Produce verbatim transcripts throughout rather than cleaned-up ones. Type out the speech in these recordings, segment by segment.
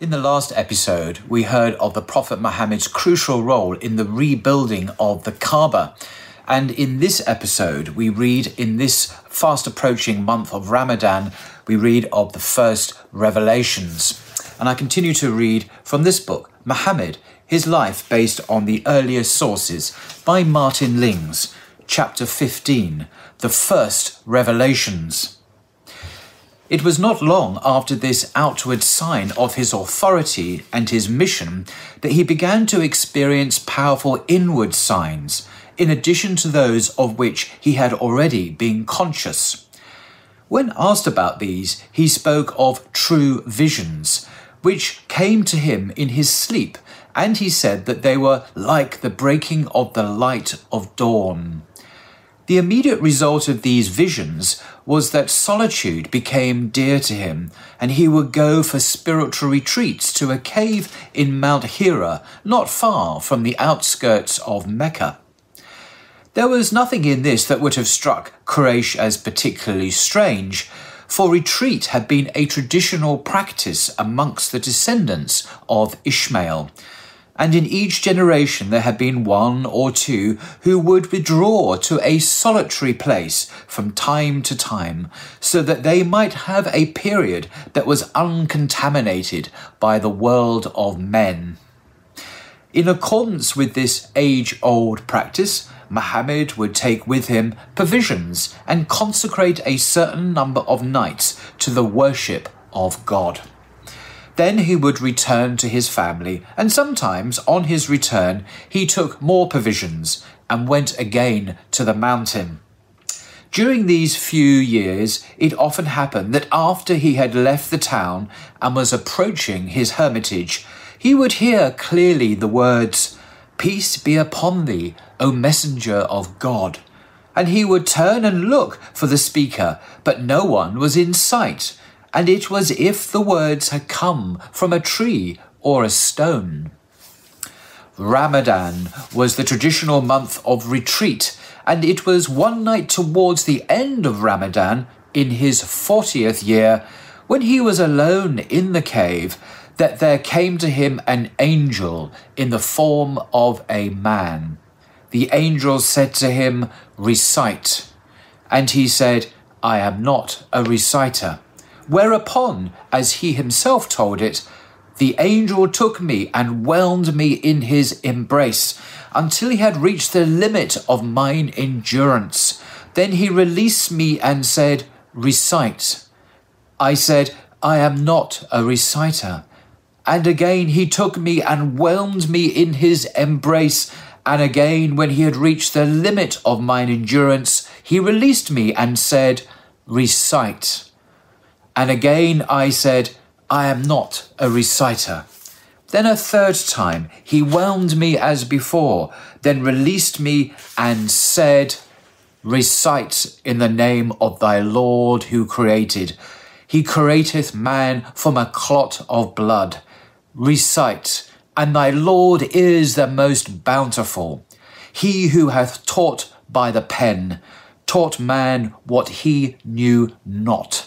In the last episode, we heard of the Prophet Muhammad's crucial role in the rebuilding of the Kaaba. And in this episode, we read in this fast approaching month of Ramadan, we read of the first revelations. And I continue to read from this book, Muhammad, His Life Based on the Earlier Sources by Martin Lings, chapter fifteen, The First Revelations. It was not long after this outward sign of his authority and his mission that he began to experience powerful inward signs, in addition to those of which he had already been conscious. When asked about these, he spoke of true visions, which came to him in his sleep, and he said that they were like the breaking of the light of dawn. The immediate result of these visions was that solitude became dear to him, and he would go for spiritual retreats to a cave in Mount Hira, not far from the outskirts of Mecca. There was nothing in this that would have struck Quraysh as particularly strange, for retreat had been a traditional practice amongst the descendants of Ishmael. And in each generation there had been one or two who would withdraw to a solitary place from time to time, so that they might have a period that was uncontaminated by the world of men. In accordance with this age-old practice, Muhammad would take with him provisions and consecrate a certain number of nights to the worship of God. Then he would return to his family, and sometimes on his return he took more provisions and went again to the mountain. During these few years, it often happened that after he had left the town and was approaching his hermitage, he would hear clearly the words, "Peace be upon thee, O messenger of God." And he would turn and look for the speaker, but no one was in sight. And it was if the words had come from a tree or a stone. Ramadan was the traditional month of retreat, and it was one night towards the end of Ramadan, in his fortieth year, when he was alone in the cave, that there came to him an angel in the form of a man. The angel said to him, "Recite." And he said, "I am not a reciter." Whereupon, as he himself told it, the angel took me and whelmed me in his embrace until he had reached the limit of mine endurance. Then he released me and said, "Recite." I said, "I am not a reciter." And again he took me and whelmed me in his embrace. And again, when he had reached the limit of mine endurance, he released me and said, "Recite." And again I said, "I am not a reciter." Then a third time he whelmed me as before, then released me and said, "Recite in the name of thy Lord who created. He createth man from a clot of blood. Recite, and thy Lord is the most bountiful. He who hath taught by the pen, taught man what he knew not."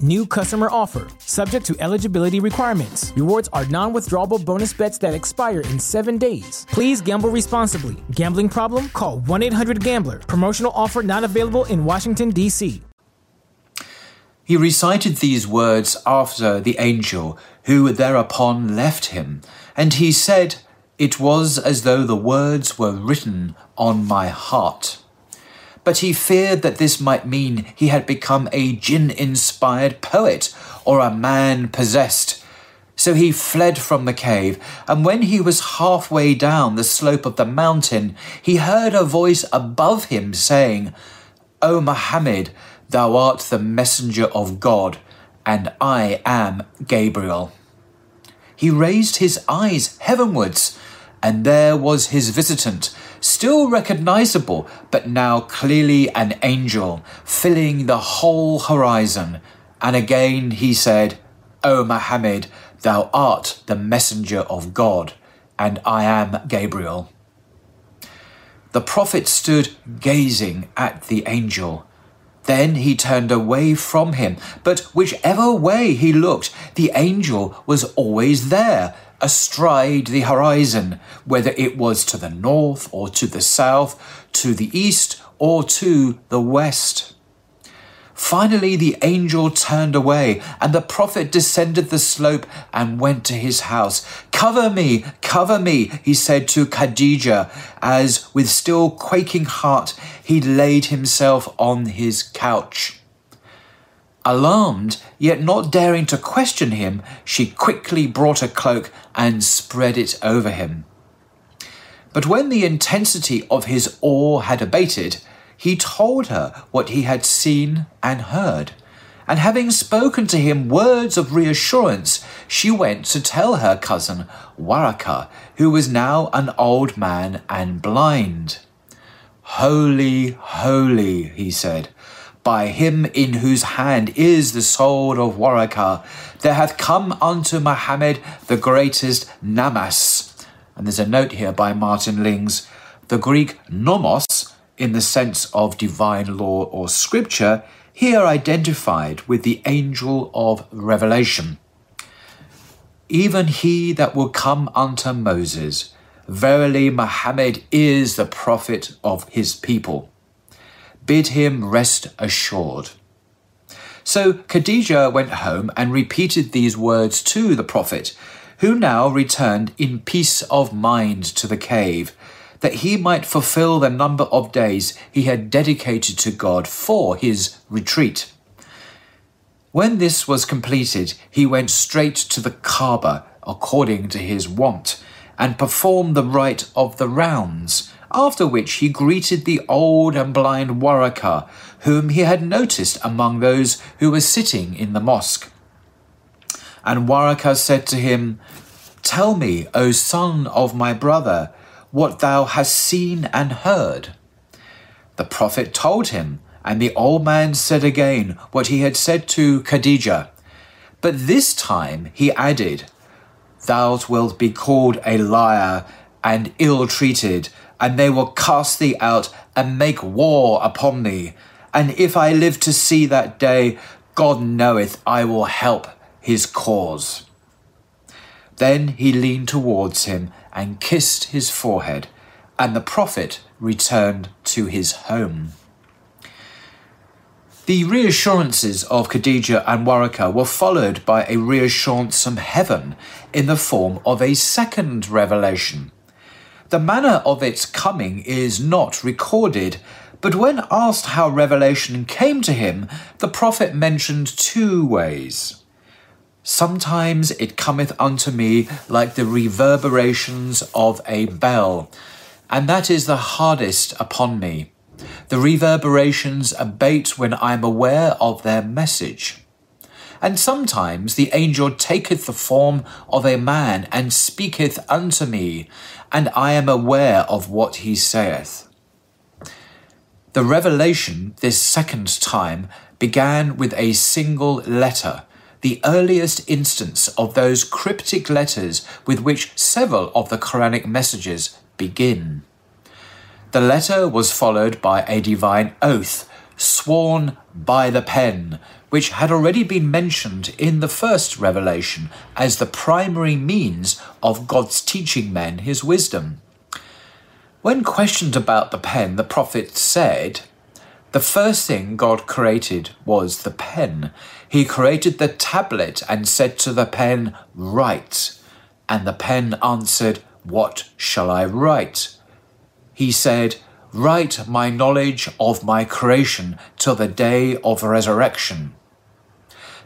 New customer offer. Subject to eligibility requirements. Rewards are non-withdrawable bonus bets that expire in seven days. Please gamble responsibly. Gambling problem? Call one eight hundred gambler. Promotional offer not available in Washington, D C He recited these words after the angel, who thereupon left him. And he said, "It was as though the words were written on my heart." but he feared that this might mean he had become a jinn-inspired poet or a man possessed. So he fled from the cave, and when he was halfway down the slope of the mountain, he heard a voice above him saying, "O Muhammad, thou art the messenger of God, and I am Gabriel." He raised his eyes heavenwards, and there was his visitant, still recognizable, but now clearly an angel, filling the whole horizon. And again he said, "O Muhammad, thou art the messenger of God, and I am Gabriel." The prophet stood gazing at the angel. Then he turned away from him, but whichever way he looked, the angel was always there, astride the horizon, whether it was to the north or to the south, to the east or to the west. Finally, the angel turned away, and the prophet descended the slope and went to his house. "Cover me, cover me," he said to Khadijah, as with still quaking heart, he laid himself on his couch. Alarmed, yet not daring to question him, she quickly brought a cloak and spread it over him. But when the intensity of his awe had abated, he told her what he had seen and heard. And having spoken to him words of reassurance, she went to tell her cousin Waraqah, who was now an old man and blind. "Holy, holy," he said, "by him in whose hand is the sword of Waraqah, there hath come unto Muhammad the greatest namas." And there's a note here by Martin Lings. The Greek nomos, in the sense of divine law or scripture, here identified with the angel of revelation. "Even he that will come unto Moses, verily Muhammad is the prophet of his people. Bid him rest assured." So Khadijah went home and repeated these words to the prophet, who now returned in peace of mind to the cave, that he might fulfill the number of days he had dedicated to God for his retreat. When this was completed, he went straight to the Kaaba, according to his wont, and performed the rite of the rounds, after which he greeted the old and blind Waraqah, whom he had noticed among those who were sitting in the mosque. And Waraqah said to him, "Tell me, O son of my brother, what thou hast seen and heard." The prophet told him, and the old man said again what he had said to Khadijah. But this time he added, "Thou wilt be called a liar and ill-treated, and they will cast thee out and make war upon thee. And if I live to see that day, God knoweth I will help his cause." Then he leaned towards him and kissed his forehead, and the prophet returned to his home. The reassurances of Khadijah and Waraqah were followed by a reassurance from heaven in the form of a second revelation. The manner of its coming is not recorded, but when asked how revelation came to him, the prophet mentioned two ways. "Sometimes it cometh unto me like the reverberations of a bell, and that is the hardest upon me. The reverberations abate when I am aware of their message. And sometimes the angel taketh the form of a man and speaketh unto me, and I am aware of what he saith." The revelation this second time began with a single letter, the earliest instance of those cryptic letters with which several of the Quranic messages begin. The letter was followed by a divine oath, sworn by the pen, which had already been mentioned in the first revelation as the primary means of God's teaching men his wisdom. When questioned about the pen, the prophet said, "The first thing God created was the pen. He created the tablet and said to the pen, 'Write.' And the pen answered, 'What shall I write?' He said, write my knowledge of my creation till the day of resurrection.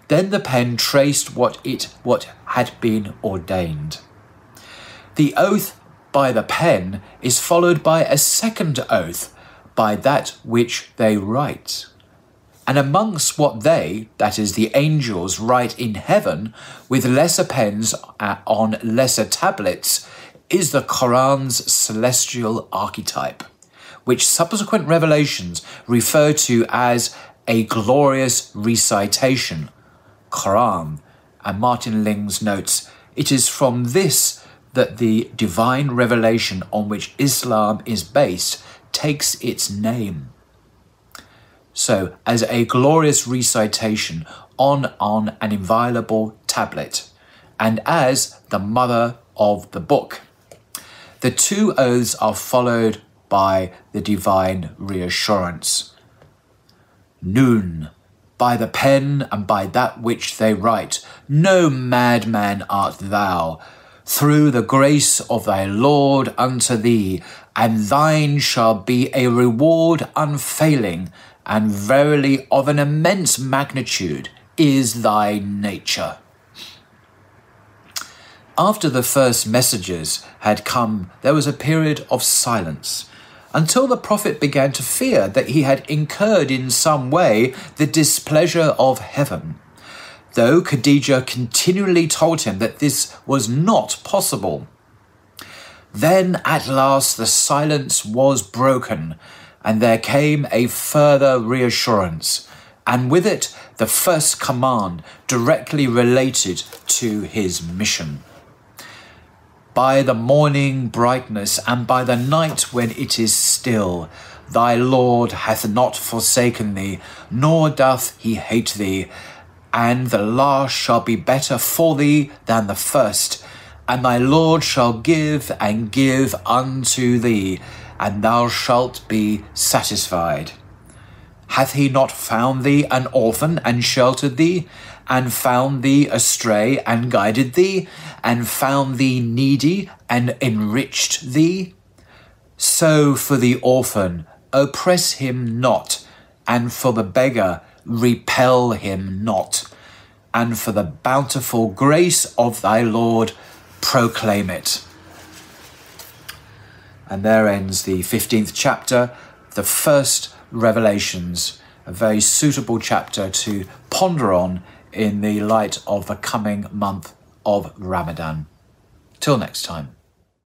Then the pen traced what it what had been ordained. The oath by the pen is followed by a second oath by that which they write. And amongst what they, that is the angels, write in heaven with lesser pens on lesser tablets is the Quran's celestial archetype, which subsequent revelations refer to as a glorious recitation, Quran. And Martin Lings notes, it is from this that the divine revelation on which Islam is based takes its name. So, as a glorious recitation on, on an inviolable tablet, and as the mother of the book. The two oaths are followed by the divine reassurance. Noon, by the pen and by that which they write, no madman art thou, through the grace of thy Lord unto thee, and thine shall be a reward unfailing, and verily of an immense magnitude is thy nature. After the first messages had come, there was a period of silence, until the prophet began to fear that he had incurred in some way the displeasure of heaven, though Khadijah continually told him that this was not possible. Then at last the silence was broken, and there came a further reassurance, and with it the first command directly related to his mission. By the morning brightness and by the night when it is still, thy Lord hath not forsaken thee, nor doth he hate thee, and the last shall be better for thee than the first, and thy Lord shall give and give unto thee, and thou shalt be satisfied. Hath he not found thee an orphan, and sheltered thee, and found thee astray, and guided thee, and found thee needy, and enriched thee? So for the orphan, oppress him not, and for the beggar, repel him not, and for the bountiful grace of thy Lord, proclaim it. And there ends the fifteenth chapter, the first revelations, a very suitable chapter to ponder on in the light of the coming month of Ramadan. Till next time.